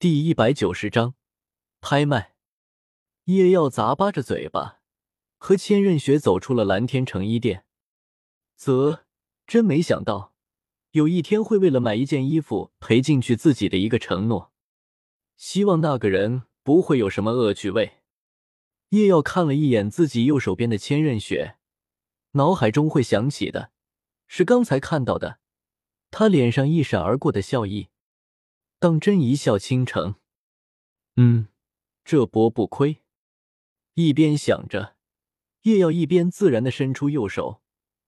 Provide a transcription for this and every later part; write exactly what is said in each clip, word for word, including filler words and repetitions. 第一百九十章拍卖。叶耀杂巴着嘴巴，和千仞雪走出了蓝天成衣店。啧，真没想到，有一天会为了买一件衣服赔进去自己的一个承诺。希望那个人不会有什么恶趣味。叶耀看了一眼自己右手边的千仞雪，脑海中会想起的是刚才看到的，他脸上一闪而过的笑意。当真一笑倾城，嗯，这波不亏。一边想着，叶耀一边自然地伸出右手，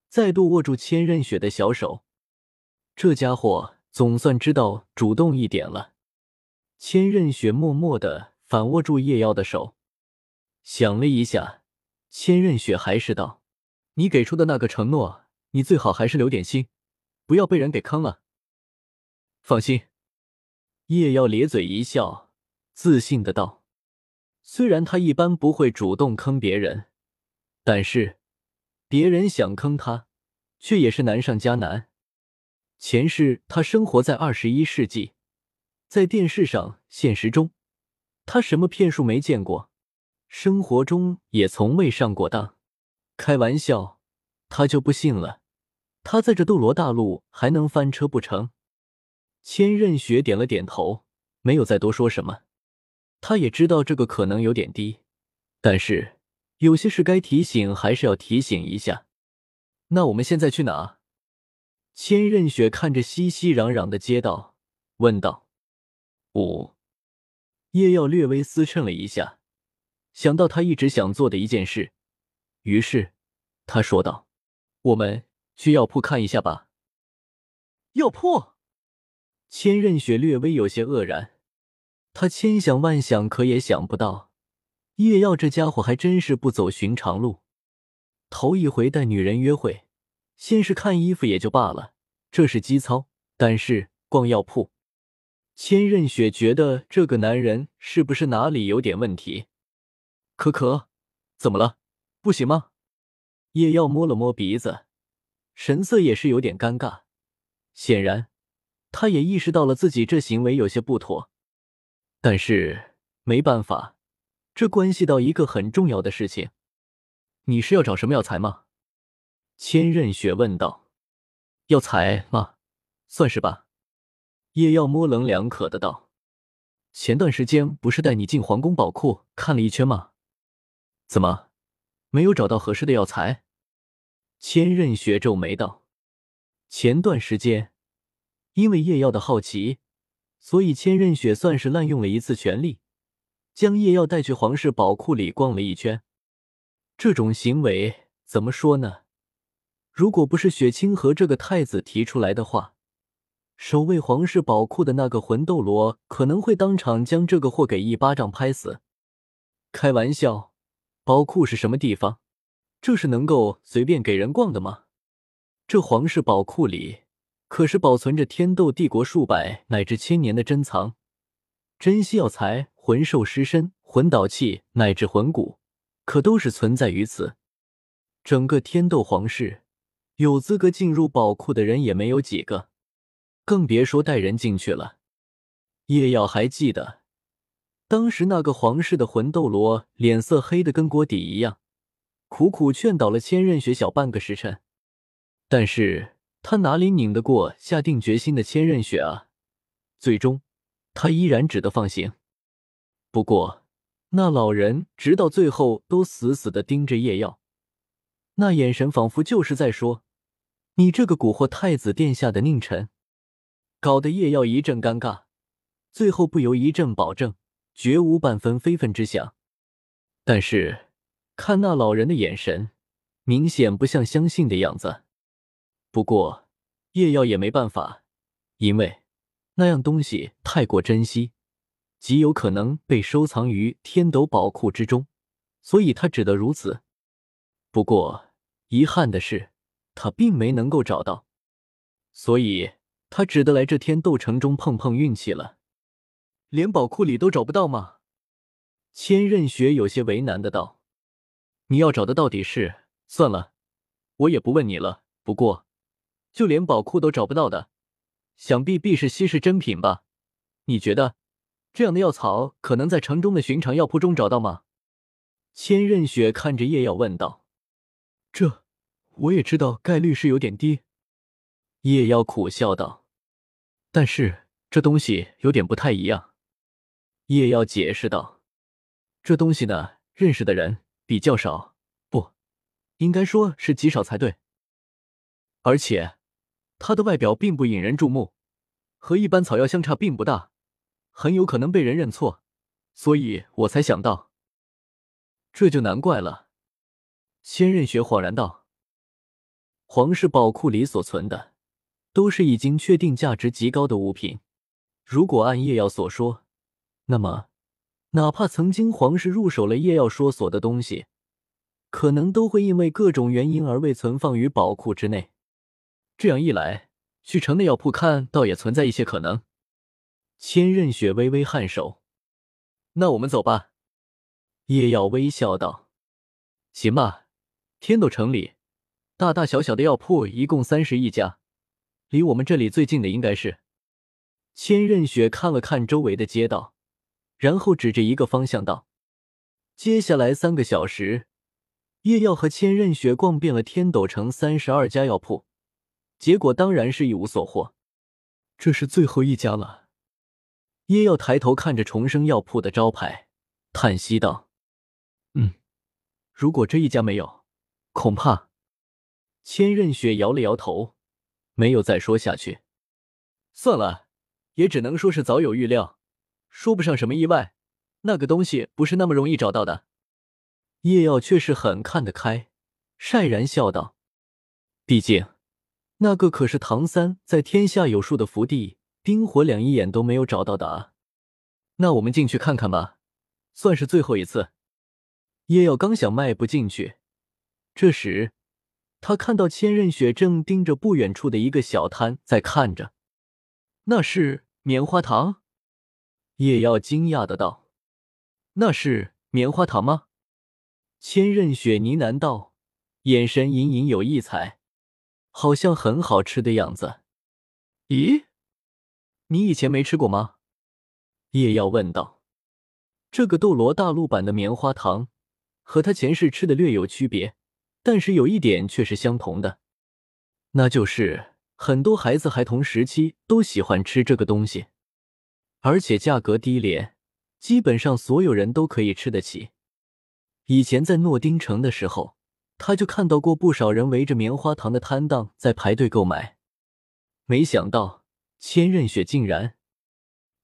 再度握住千仞雪的小手。这家伙总算知道主动一点了。千仞雪默默地反握住叶耀的手，想了一下，千仞雪还是道：“你给出的那个承诺，你最好还是留点心，不要被人给坑了。”放心。叶耀咧嘴一笑，自信的道：“虽然他一般不会主动坑别人，但是别人想坑他，却也是难上加难。前世他生活在二十一世纪，在电视上、现实中，他什么骗术没见过，生活中也从未上过当。开玩笑，他就不信了，他在这斗罗大陆还能翻车不成？”千仞雪点了点头，没有再多说什么。他也知道这个可能有点低，但是有些事该提醒还是要提醒一下。那我们现在去哪？千仞雪看着熙熙攘攘的街道，问道。五。叶耀略微思忖了一下，想到他一直想做的一件事，于是他说道：“我们去药铺看一下吧。”药铺？千仞雪略微有些愕然，她千想万想，可也想不到叶耀这家伙还真是不走寻常路。头一回带女人约会，先是看衣服也就罢了，这是基操，但是逛药铺，千仞雪觉得这个男人是不是哪里有点问题。可可，怎么了？不行吗？叶耀摸了摸鼻子，神色也是有点尴尬，显然他也意识到了自己这行为有些不妥，但是没办法，这关系到一个很重要的事情。你是要找什么药材吗？千仞雪问道。药材吗？算是吧。叶耀模棱两可的道。前段时间不是带你进皇宫宝库看了一圈吗？怎么，没有找到合适的药材？千仞雪皱眉道。前段时间因为叶耀的好奇，所以千仞雪算是滥用了一次权力，将叶耀带去皇室宝库里逛了一圈。这种行为怎么说呢？如果不是雪清河这个太子提出来的话，守卫皇室宝库的那个魂斗罗可能会当场将这个货给一巴掌拍死。开玩笑，宝库是什么地方？这是能够随便给人逛的吗？这皇室宝库里可是保存着天斗帝国数百乃至千年的珍藏，珍稀药材、魂兽尸身、魂导器乃至魂骨，可都是存在于此。整个天斗皇室，有资格进入宝库的人也没有几个，更别说带人进去了。叶耀还记得，当时那个皇室的魂斗罗脸色黑得跟锅底一样，苦苦劝导了千仞雪小半个时辰，但是他哪里拧得过下定决心的千仞雪啊？最终，他依然只得放行。不过，那老人直到最后都死死地盯着叶耀，那眼神仿佛就是在说：“你这个蛊惑太子殿下的佞臣！”搞得叶耀一阵尴尬，最后不由一阵保证，绝无半分非分之想。但是，看那老人的眼神，明显不像相信的样子。不过叶耀也没办法，因为那样东西太过珍惜，极有可能被收藏于天斗宝库之中，所以他只得如此。不过遗憾的是，他并没能够找到，所以他只得来这天斗城中碰碰运气了。连宝库里都找不到吗？千仞雪有些为难的道。你要找的到底是……算了，我也不问你了。不过就连宝库都找不到的，想必必是稀世珍品吧？你觉得这样的药草可能在城中的寻常药铺中找到吗？千仞雪看着叶耀问道。这我也知道概率是有点低。叶耀苦笑道。但是这东西有点不太一样。叶耀解释道。这东西呢，认识的人比较少，不，应该说是极少才对。而且它的外表并不引人注目，和一般草药相差并不大，很有可能被人认错，所以我才想到。这就难怪了。千仞雪恍然道。皇室宝库里所存的都是已经确定价值极高的物品，如果按叶耀所说，那么哪怕曾经皇室入手了叶耀说所的东西，可能都会因为各种原因而未存放于宝库之内。这样一来，去城内药铺看倒也存在一些可能。千仞雪微微颔首。那我们走吧。叶耀微笑道。行吧，天斗城里大大小小的药铺一共三十一家，离我们这里最近的应该是。千仞雪看了看周围的街道，然后指着一个方向道。接下来三个小时，叶耀和千仞雪逛遍了天斗城三十二家药铺，结果当然是一无所获。这是最后一家了。叶耀抬头看着重生药铺的招牌，叹息道。嗯，如果这一家没有，恐怕。千仞雪摇了摇头，没有再说下去。算了，也只能说是早有预料，说不上什么意外，那个东西不是那么容易找到的。叶耀却是很看得开，讪然笑道。毕竟那个可是唐三在天下有数的福地，冰火两一眼都没有找到的啊。那我们进去看看吧，算是最后一次。叶耀刚想迈步进去，这时他看到千仞雪正盯着不远处的一个小摊在看着。那是棉花糖？叶耀惊讶的道。那是棉花糖吗？千仞雪呢喃道，眼神隐隐有异彩，好像很好吃的样子。咦，你以前没吃过吗？叶耀问道。这个斗罗大陆版的棉花糖和他前世吃的略有区别，但是有一点却是相同的，那就是很多孩子孩童时期都喜欢吃这个东西，而且价格低廉，基本上所有人都可以吃得起。以前在诺丁城的时候，他就看到过不少人围着棉花糖的摊档在排队购买。没想到千仞雪竟然……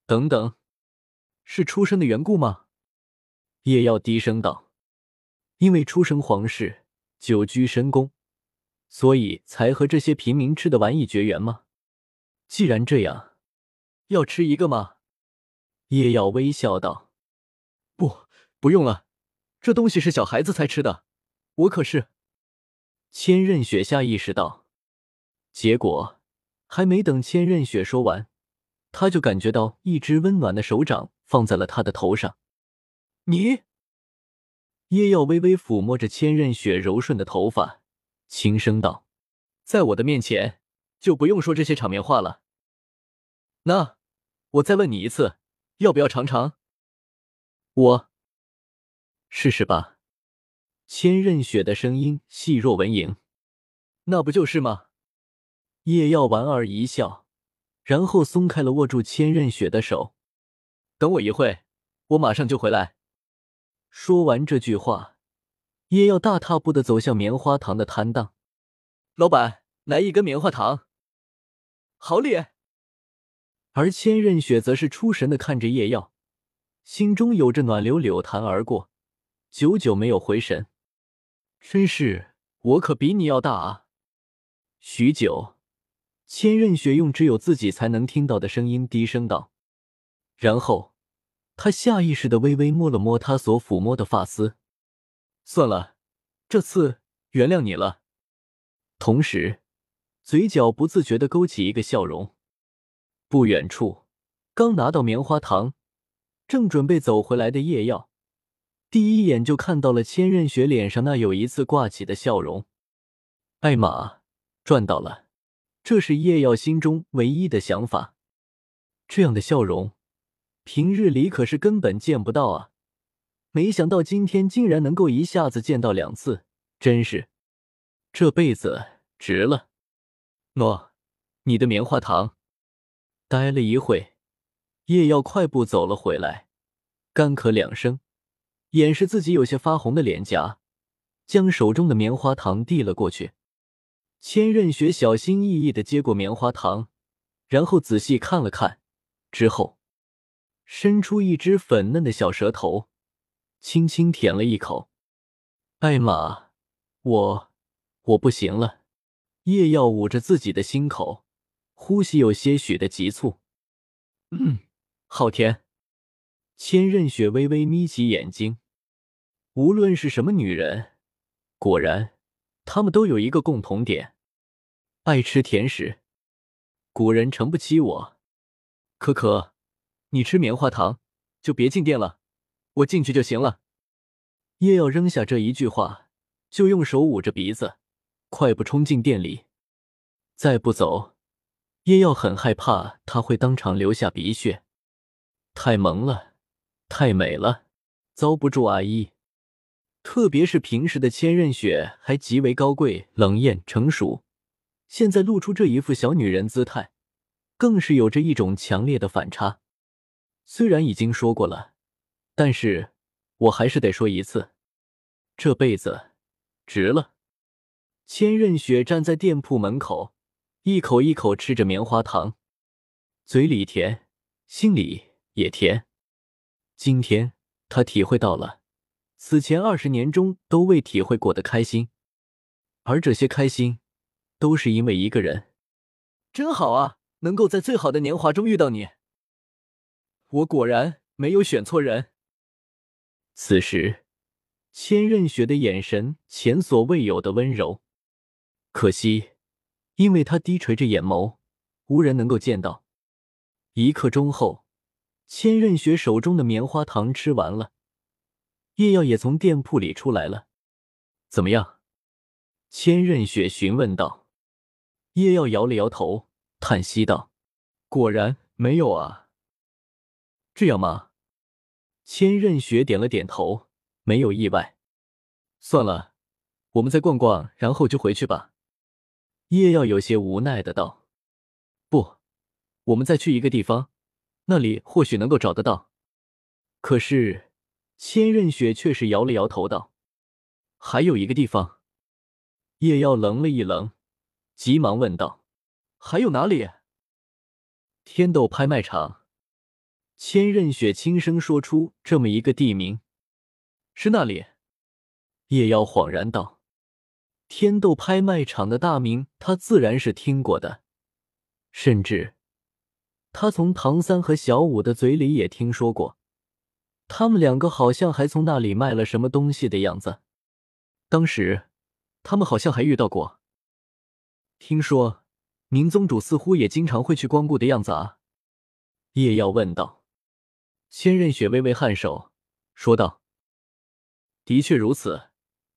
等等，是出生的缘故吗？叶耀低声道。因为出生皇室，久居深宫，所以才和这些平民吃的玩意绝缘吗？既然这样，要吃一个吗？叶耀微笑道。不，不用了，这东西是小孩子才吃的，我可是……千仞雪下意识到。结果还没等千仞雪说完，他就感觉到一只温暖的手掌放在了他的头上。你……叶耀微微抚摸着千仞雪柔顺的头发，轻声道：“在我的面前，就不用说这些场面话了。那，我再问你一次，要不要尝尝？”我试试吧。千仞雪的声音细若蚊蝇。那不就是吗？叶耀莞尔一笑，然后松开了握住千仞雪的手。等我一会，我马上就回来。说完这句话，叶耀大踏步地走向棉花糖的摊档。老板，来一根棉花糖。好咧。而千仞雪则是出神地看着叶耀，心中有着暖流柳弹而过，久久没有回神。真是，我可比你要大啊。许久，千仞雪用只有自己才能听到的声音低声道。然后他下意识地微微摸了摸他所抚摸的发丝。算了，这次原谅你了。同时嘴角不自觉地勾起一个笑容。不远处刚拿到棉花糖正准备走回来的叶耀，第一眼就看到了千仞雪脸上那有一次挂起的笑容。艾玛，赚到了。这是叶耀心中唯一的想法。这样的笑容平日里可是根本见不到啊，没想到今天竟然能够一下子见到两次，真是这辈子值了。喏，你的棉花糖。待了一会，叶耀快步走了回来，干咳两声，掩饰自己有些发红的脸颊，将手中的棉花糖递了过去。千仞雪小心翼翼地接过棉花糖，然后仔细看了看，之后伸出一只粉嫩的小舌头，轻轻舔了一口。艾玛，我我不行了。叶耀捂着自己的心口，呼吸有些许的急促。嗯，好甜。千仞雪微微眯起眼睛。无论是什么女人，果然她们都有一个共同点，爱吃甜食。古人诚不欺我。可可，你吃棉花糖就别进店了，我进去就行了。叶耀扔下这一句话，就用手捂着鼻子，快步冲进店里。再不走，叶耀很害怕他会当场流下鼻血。太萌了，太美了，遭不住阿姨。特别是平时的千仞雪还极为高贵、冷艳、成熟，现在露出这一副小女人姿态，更是有着一种强烈的反差。虽然已经说过了，但是我还是得说一次，这辈子值了。千仞雪站在店铺门口，一口一口吃着棉花糖，嘴里甜，心里也甜。今天她体会到了此前二十年中都未体会过的开心，而这些开心都是因为一个人。真好啊，能够在最好的年华中遇到你，我果然没有选错人。此时千仞雪的眼神前所未有的温柔，可惜因为她低垂着眼眸，无人能够见到。一刻钟后，千仞雪手中的棉花糖吃完了，叶耀也从店铺里出来了。怎么样？千仞雪询问道。叶耀摇了摇头，叹息道，果然没有啊。这样吗？千仞雪点了点头，没有意外。算了，我们再逛逛，然后就回去吧。叶耀有些无奈的道。不，我们再去一个地方，那里或许能够找得到。可是千仞雪却是摇了摇头道，还有一个地方。叶耀愣了一愣，急忙问道，还有哪里？天斗拍卖场。千仞雪轻声说出这么一个地名。是那里？叶耀恍然道。天斗拍卖场的大名他自然是听过的，甚至他从唐三和小五的嘴里也听说过，他们两个好像还从那里卖了什么东西的样子。当时他们好像还遇到过。听说宁宗主似乎也经常会去光顾的样子啊？叶耀问道。千仞雪微微颔首说道，的确如此，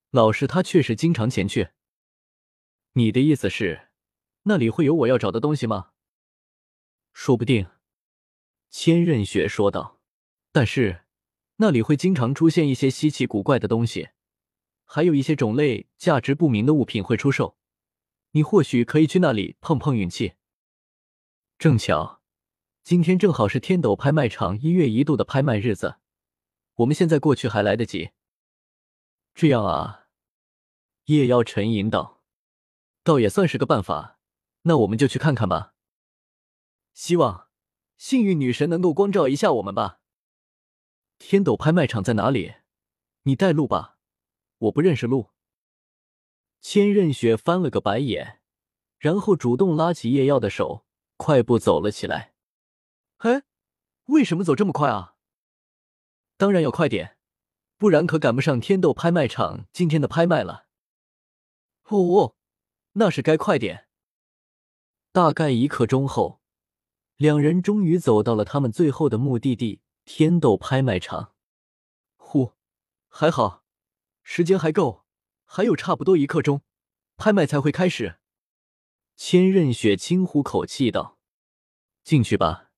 老师他确实经常前去。你的意思是那里会有我要找的东西吗？说不定，千仞雪说道，但是那里会经常出现一些稀奇古怪的东西，还有一些种类价值不明的物品会出售，你或许可以去那里碰碰运气。正巧今天正好是天斗拍卖场一月一度的拍卖日子，我们现在过去还来得及。这样啊？叶耀沉吟道，倒也算是个办法，那我们就去看看吧。希望幸运女神能够光照一下我们吧。天斗拍卖场在哪里？你带路吧，我不认识路。千仞雪翻了个白眼，然后主动拉起叶耀的手，快步走了起来。哎，为什么走这么快啊？当然要快点，不然可赶不上天斗拍卖场今天的拍卖了。哦哦，那是该快点。大概一刻钟后，两人终于走到了他们最后的目的地。天斗拍卖场。呼，还好时间还够，还有差不多一刻钟拍卖才会开始。千仞雪轻呼口气道。进去吧。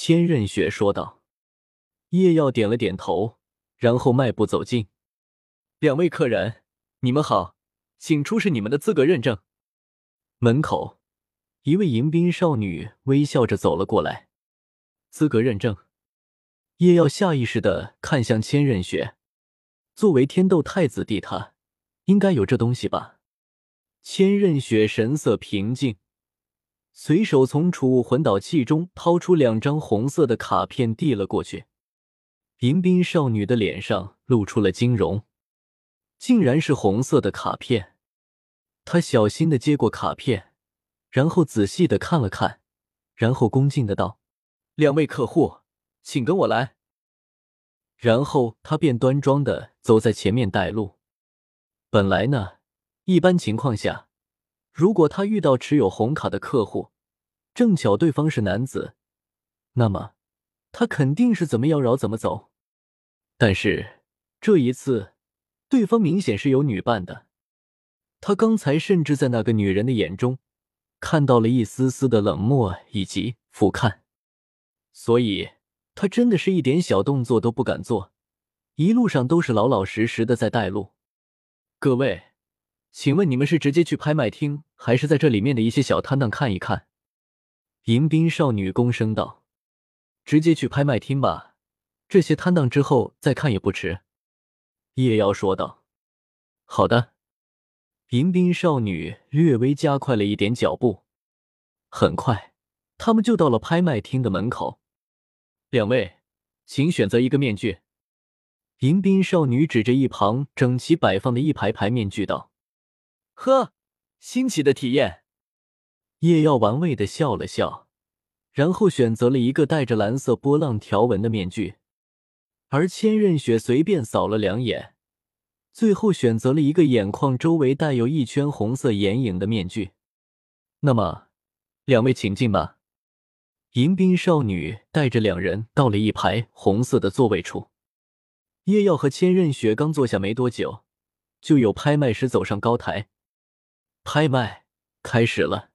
千仞雪说道。叶耀点了点头，然后迈步走近。两位客人，你们好，请出示你们的资格认证。门口，一位迎宾少女微笑着走了过来。资格认证。叶耀下意识地看向千仞雪。作为天斗太子弟，他应该有这东西吧？千仞雪神色平静，随手从储物魂导器中掏出两张红色的卡片递了过去。迎宾少女的脸上露出了惊容，竟然是红色的卡片。她小心地接过卡片，然后仔细地看了看，然后恭敬地道：两位客户，请跟我来。然后他便端庄地走在前面带路。本来呢，一般情况下，如果他遇到持有红卡的客户，正巧对方是男子，那么他肯定是怎么妖娆怎么走。但是这一次，对方明显是有女伴的。他刚才甚至在那个女人的眼中看到了一丝丝的冷漠以及俯瞰。所以他真的是一点小动作都不敢做，一路上都是老老实实的在带路。各位，请问你们是直接去拍卖厅，还是在这里面的一些小摊档看一看？迎宾少女躬声道。直接去拍卖厅吧，这些摊档之后再看也不迟。叶瑶说道。好的。迎宾少女略微加快了一点脚步。很快，他们就到了拍卖厅的门口。两位，请选择一个面具。迎宾少女指着一旁整齐摆放的一排排面具道。呵，新奇的体验。叶耀玩味地笑了笑，然后选择了一个带着蓝色波浪条纹的面具。而千仞雪随便扫了两眼，最后选择了一个眼眶周围带有一圈红色眼影的面具。那么，两位请进吧。迎宾少女带着两人到了一排红色的座位处。叶耀和千仞雪刚坐下没多久，就有拍卖师走上高台。拍卖开始了。